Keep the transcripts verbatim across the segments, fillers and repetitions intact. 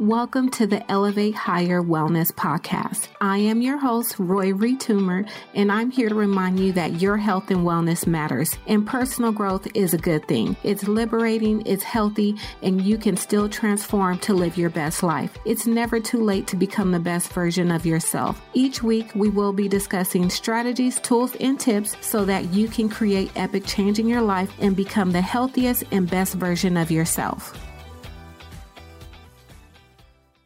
Welcome to the Elevate Higher Wellness Podcast. I am your host, Roy Reed Toomer, and I'm here to remind you that your health and wellness matters, and personal growth is a good thing. It's liberating, it's healthy, and you can still transform to live your best life. It's never too late to become the best version of yourself. Each week, we will be discussing strategies, tools, and tips so that you can create epic change in your life and become the healthiest and best version of yourself.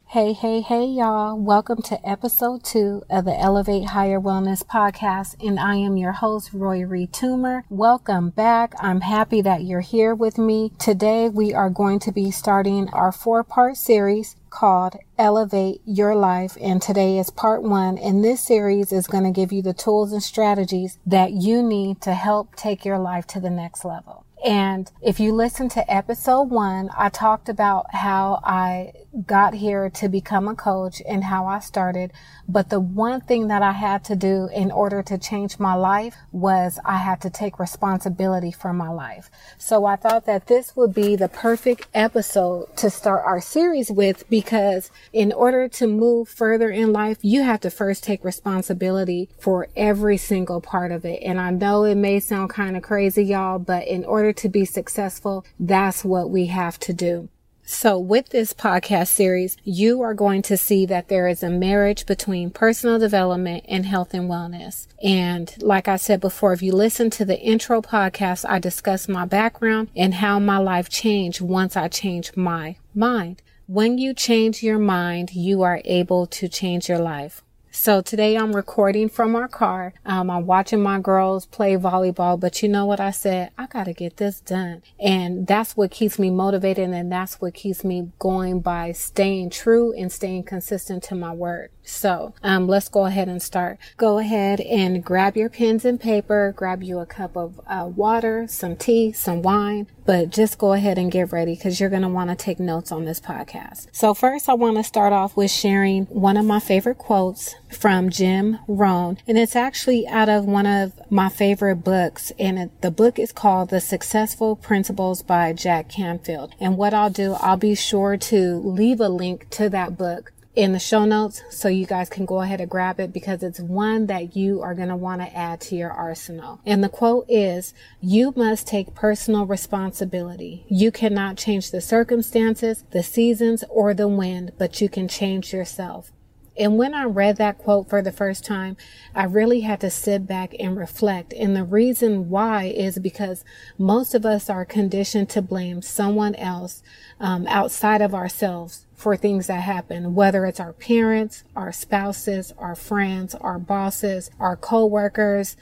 Hey, hey, hey, y'all. Welcome to episode two of the Elevate Higher Wellness Podcast, and I am your host, Roy Reed Toomer. Welcome back. I'm happy that you're here with me. Today, we are going to be starting our four-part series called Elevate Your Life, and today is part one, and this series is going to give you the tools and strategies that you need to help take your life to the next level. And if you listen to episode one, I talked about how I got here to become a coach and how I started. But the one thing that I had to do in order to change my life was I had to take responsibility for my life. So I thought that this would be the perfect episode to start our series with, because in order to move further in life, you have to first take responsibility for every single part of it. And I know it may sound kind of crazy, y'all, but in order to be successful, that's what we have to do. So with this podcast series, you are going to see that there is a marriage between personal development and health and wellness. And like I said before, if you listen to the intro podcast, I discuss my background and how my life changed once I changed my mind. When you change your mind, you are able to change your life. So today I'm recording from our car. Um, I'm watching my girls play volleyball, but you know what I said? I got to get this done. And that's what keeps me motivated, and that's what keeps me going by staying true and staying consistent to my word. So um, let's go ahead and start. Go ahead and grab your pens and paper, grab you a cup of uh, water, some tea, some wine, but just go ahead and get ready because you're going to want to take notes on this podcast. So first I want to start off with sharing one of my favorite quotes from Jim Rohn, and it's actually out of one of my favorite books, and it, the book is called The Successful Principles by Jack Canfield. And what I'll do, I'll be sure to leave a link to that book in the show notes so you guys can go ahead and grab it, because it's one that you are going to want to add to your arsenal. And the quote is, "You must take personal responsibility. You cannot change the circumstances, the seasons, or the wind, but you can change yourself." And when I read that quote for the first time, I really had to sit back and reflect. And the reason why is because most of us are conditioned to blame someone else um, outside of ourselves for things that happen, whether it's our parents, our spouses, our friends, our bosses, our coworkers,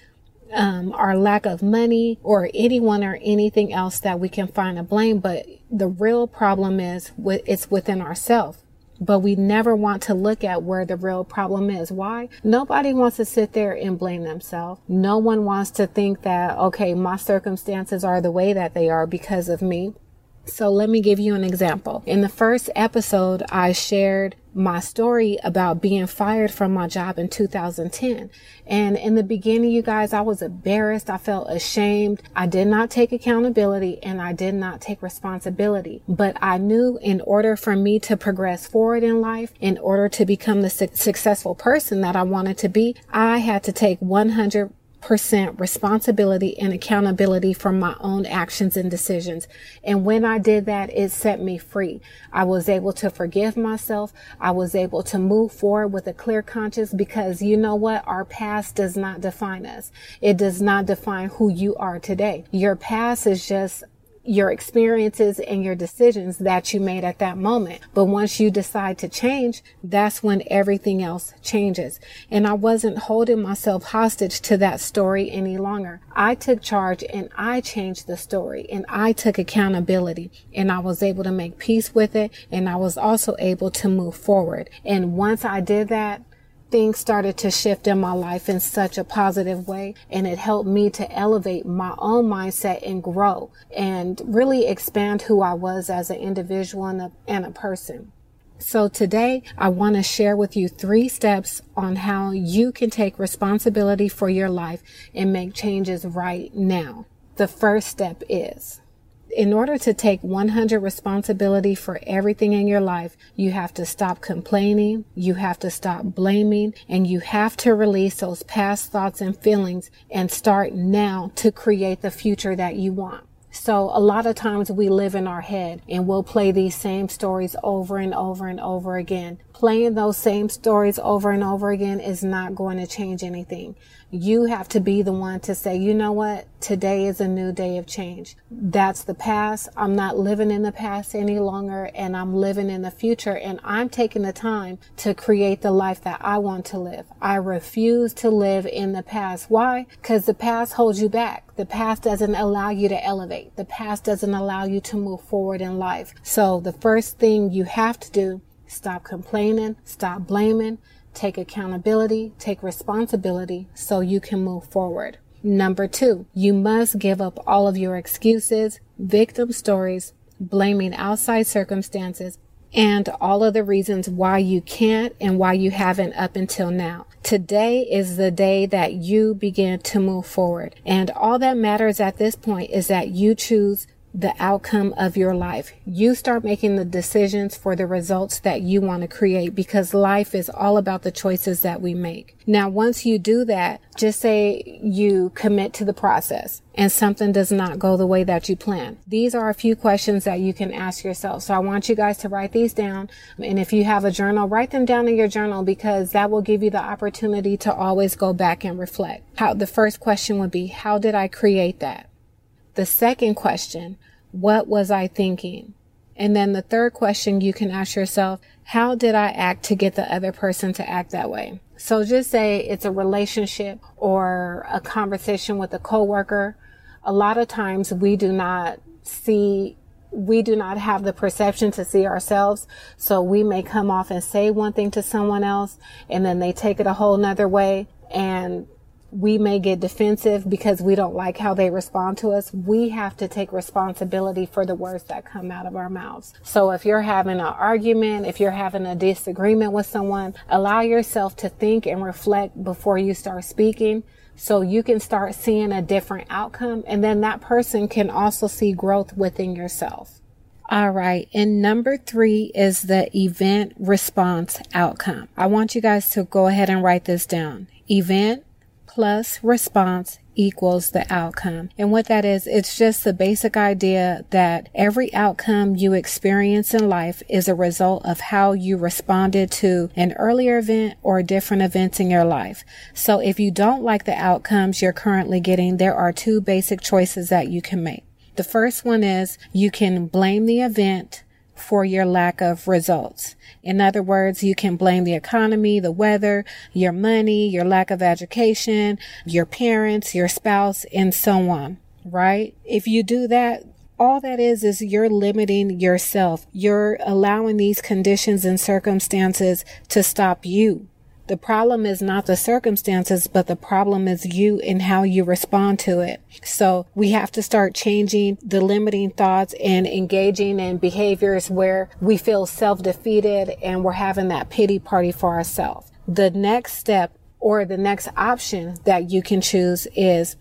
um, our lack of money, or anyone or anything else that we can find a blame. But the real problem is it's within ourselves. But we never want to look at where the real problem is. Why? Nobody wants to sit there and blame themselves. No one wants to think that, okay, my circumstances are the way that they are because of me. So let me give you an example. In the first episode, I shared my story about being fired from my job in two thousand ten. And in the beginning, you guys, I was embarrassed. I felt ashamed. I did not take accountability and I did not take responsibility. But I knew in order for me to progress forward in life, in order to become the su- successful person that I wanted to be, I had to take one hundred percent responsibility and accountability for my own actions and decisions. And when I did that, it set me free. I was able to forgive myself. I was able to move forward with a clear conscience, because you know what? Our past does not define us. It does not define who you are today. Your past is just your experiences and your decisions that you made at that moment. But once you decide to change, that's when everything else changes. And I wasn't holding myself hostage to that story any longer. I took charge and I changed the story and I took accountability, and I was able to make peace with it. And I was also able to move forward. And once I did that, things started to shift in my life in such a positive way, and it helped me to elevate my own mindset and grow and really expand who I was as an individual and a, and a person. So today I want to share with you three steps on how you can take responsibility for your life and make changes right now. The first step is In order to take one hundred percent responsibility for everything in your life, you have to stop complaining, you have to stop blaming, and you have to release those past thoughts and feelings and start now to create the future that you want. So a lot of times we live in our head and we'll play these same stories over and over and over again. Playing those same stories over and over again is not going to change anything. You have to be the one to say, you know what? Today is a new day of change. That's the past. I'm not living in the past any longer, and I'm living in the future, and I'm taking the time to create the life that I want to live. I refuse to live in the past. Why? Because the past holds you back. The past doesn't allow you to elevate. The past doesn't allow you to move forward in life. So the first thing you have to do, stop complaining, stop blaming, take accountability, take responsibility so you can move forward. Number two, you must give up all of your excuses, victim stories, blaming outside circumstances, and all of the reasons why you can't and why you haven't up until now. Today is the day that you begin to move forward. And all that matters at this point is that you choose the outcome of your life. You start making the decisions for the results that you want to create, because life is all about the choices that we make. Now, once you do that, just say you commit to the process and something does not go the way that you plan. These are a few questions that you can ask yourself. So I want you guys to write these down. And if you have a journal, write them down in your journal, because that will give you the opportunity to always go back and reflect. How, the first question would be, how did I create that? The second question, what was I thinking? And then the third question you can ask yourself, how did I act to get the other person to act that way? So just say it's a relationship or a conversation with a coworker. A lot of times we do not see, we do not have the perception to see ourselves. So we may come off and say one thing to someone else, and then they take it a whole nother way, and we may get defensive because we don't like how they respond to us. We have to take responsibility for the words that come out of our mouths. So if you're having an argument, if you're having a disagreement with someone, allow yourself to think and reflect before you start speaking, so you can start seeing a different outcome. And then that person can also see growth within yourself. All right. And number three is the event response outcome. I want you guys to go ahead and write this down. Event plus response equals the outcome. And what that is, it's just the basic idea that every outcome you experience in life is a result of how you responded to an earlier event or different events in your life. So if you don't like the outcomes you're currently getting, there are two basic choices that you can make. The first one is you can blame the event for your lack of results. In other words, you can blame the economy, the weather, your money, your lack of education, your parents, your spouse, and so on, right? If you do that, all that is, is you're limiting yourself. You're allowing these conditions and circumstances to stop you. The problem is not the circumstances, but the problem is you and how you respond to it. So we have to start changing the limiting thoughts and engaging in behaviors where we feel self-defeated and we're having that pity party for ourselves. The next step, or the next option that you can choose, is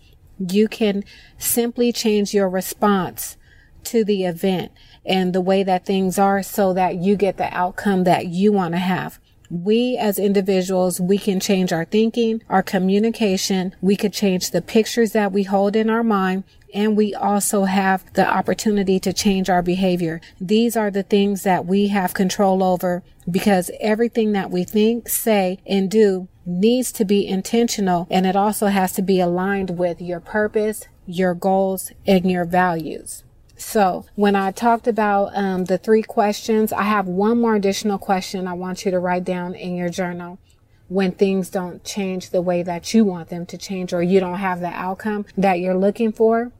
you can simply change your response to the event and the way that things are so that you get the outcome that you want to have. We as individuals, we can change our thinking, our communication. We could change the pictures that we hold in our mind. And we also have the opportunity to change our behavior. These are the things that we have control over, because everything that we think, say, and do needs to be intentional. And it also has to be aligned with your purpose, your goals, and your values. So when I talked about um, the three questions, I have one more additional question I want you to write down in your journal. When things don't change the way that you want them to change, or you don't have the outcome that you're looking for,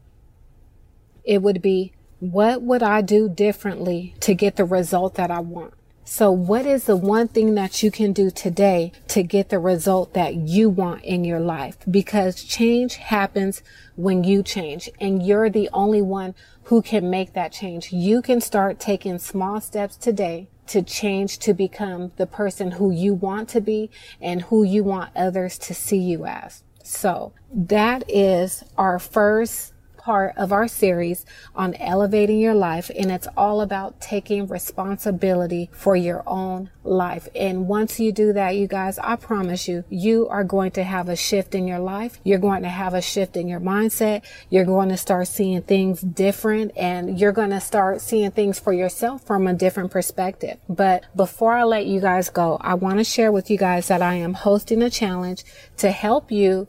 it would be, what would I do differently to get the result that I want? So what is the one thing that you can do today to get the result that you want in your life? Because change happens when you change, and you're the only one who can make that change. You can start taking small steps today to change, to become the person who you want to be and who you want others to see you as. So that is our first part of our series on elevating your life, and it's all about taking responsibility for your own life. And once you do that, you guys, I promise you, you are going to have a shift in your life. You're going to have a shift in your mindset. You're going to start seeing things different, and you're going to start seeing things for yourself from a different perspective. But before I let you guys go, I want to share with you guys that I am hosting a challenge to help you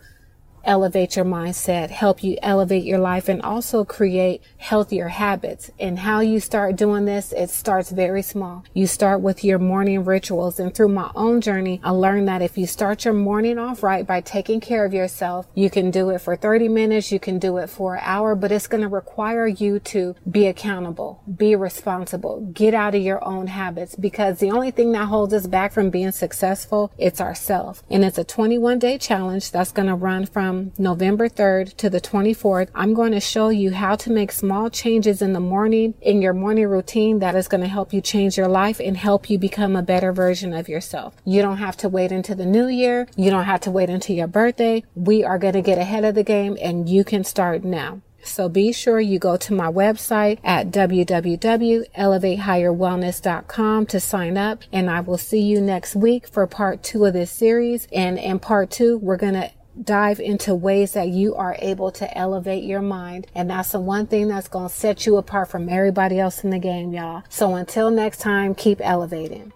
elevate your mindset, help you elevate your life, and also create healthier habits. And how you start doing this, it starts very small. You start with your morning rituals. And through my own journey, I learned that if you start your morning off right by taking care of yourself, you can do it for thirty minutes, you can do it for an hour, but it's going to require you to be accountable, be responsible, get out of your own habits, because the only thing that holds us back from being successful, it's ourselves. And it's a twenty-one day challenge that's going to run from November third to the twenty-fourth. I'm going to show you how to make small changes in the morning, in your morning routine, that is going to help you change your life and help you become a better version of yourself. You don't have to wait until the new year. You don't have to wait until your birthday. We are going to get ahead of the game, and you can start now. So be sure you go to my website at w w w dot elevate higher wellness dot com to sign up. And I will see you next week for part two of this series. And in part two, we're going to dive into ways that you are able to elevate your mind. And that's the one thing that's going to set you apart from everybody else in the game, y'all. So until next time, keep elevating.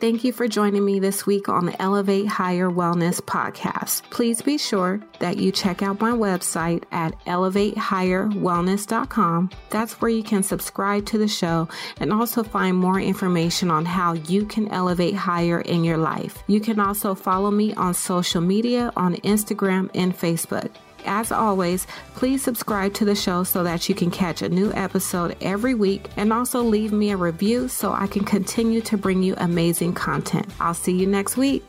Thank you for joining me this week on the Elevate Higher Wellness Podcast. Please be sure that you check out my website at elevate higher wellness dot com. That's where you can subscribe to the show and also find more information on how you can elevate higher in your life. You can also follow me on social media on Instagram and Facebook. As always, please subscribe to the show so that you can catch a new episode every week, and also leave me a review so I can continue to bring you amazing content. I'll see you next week.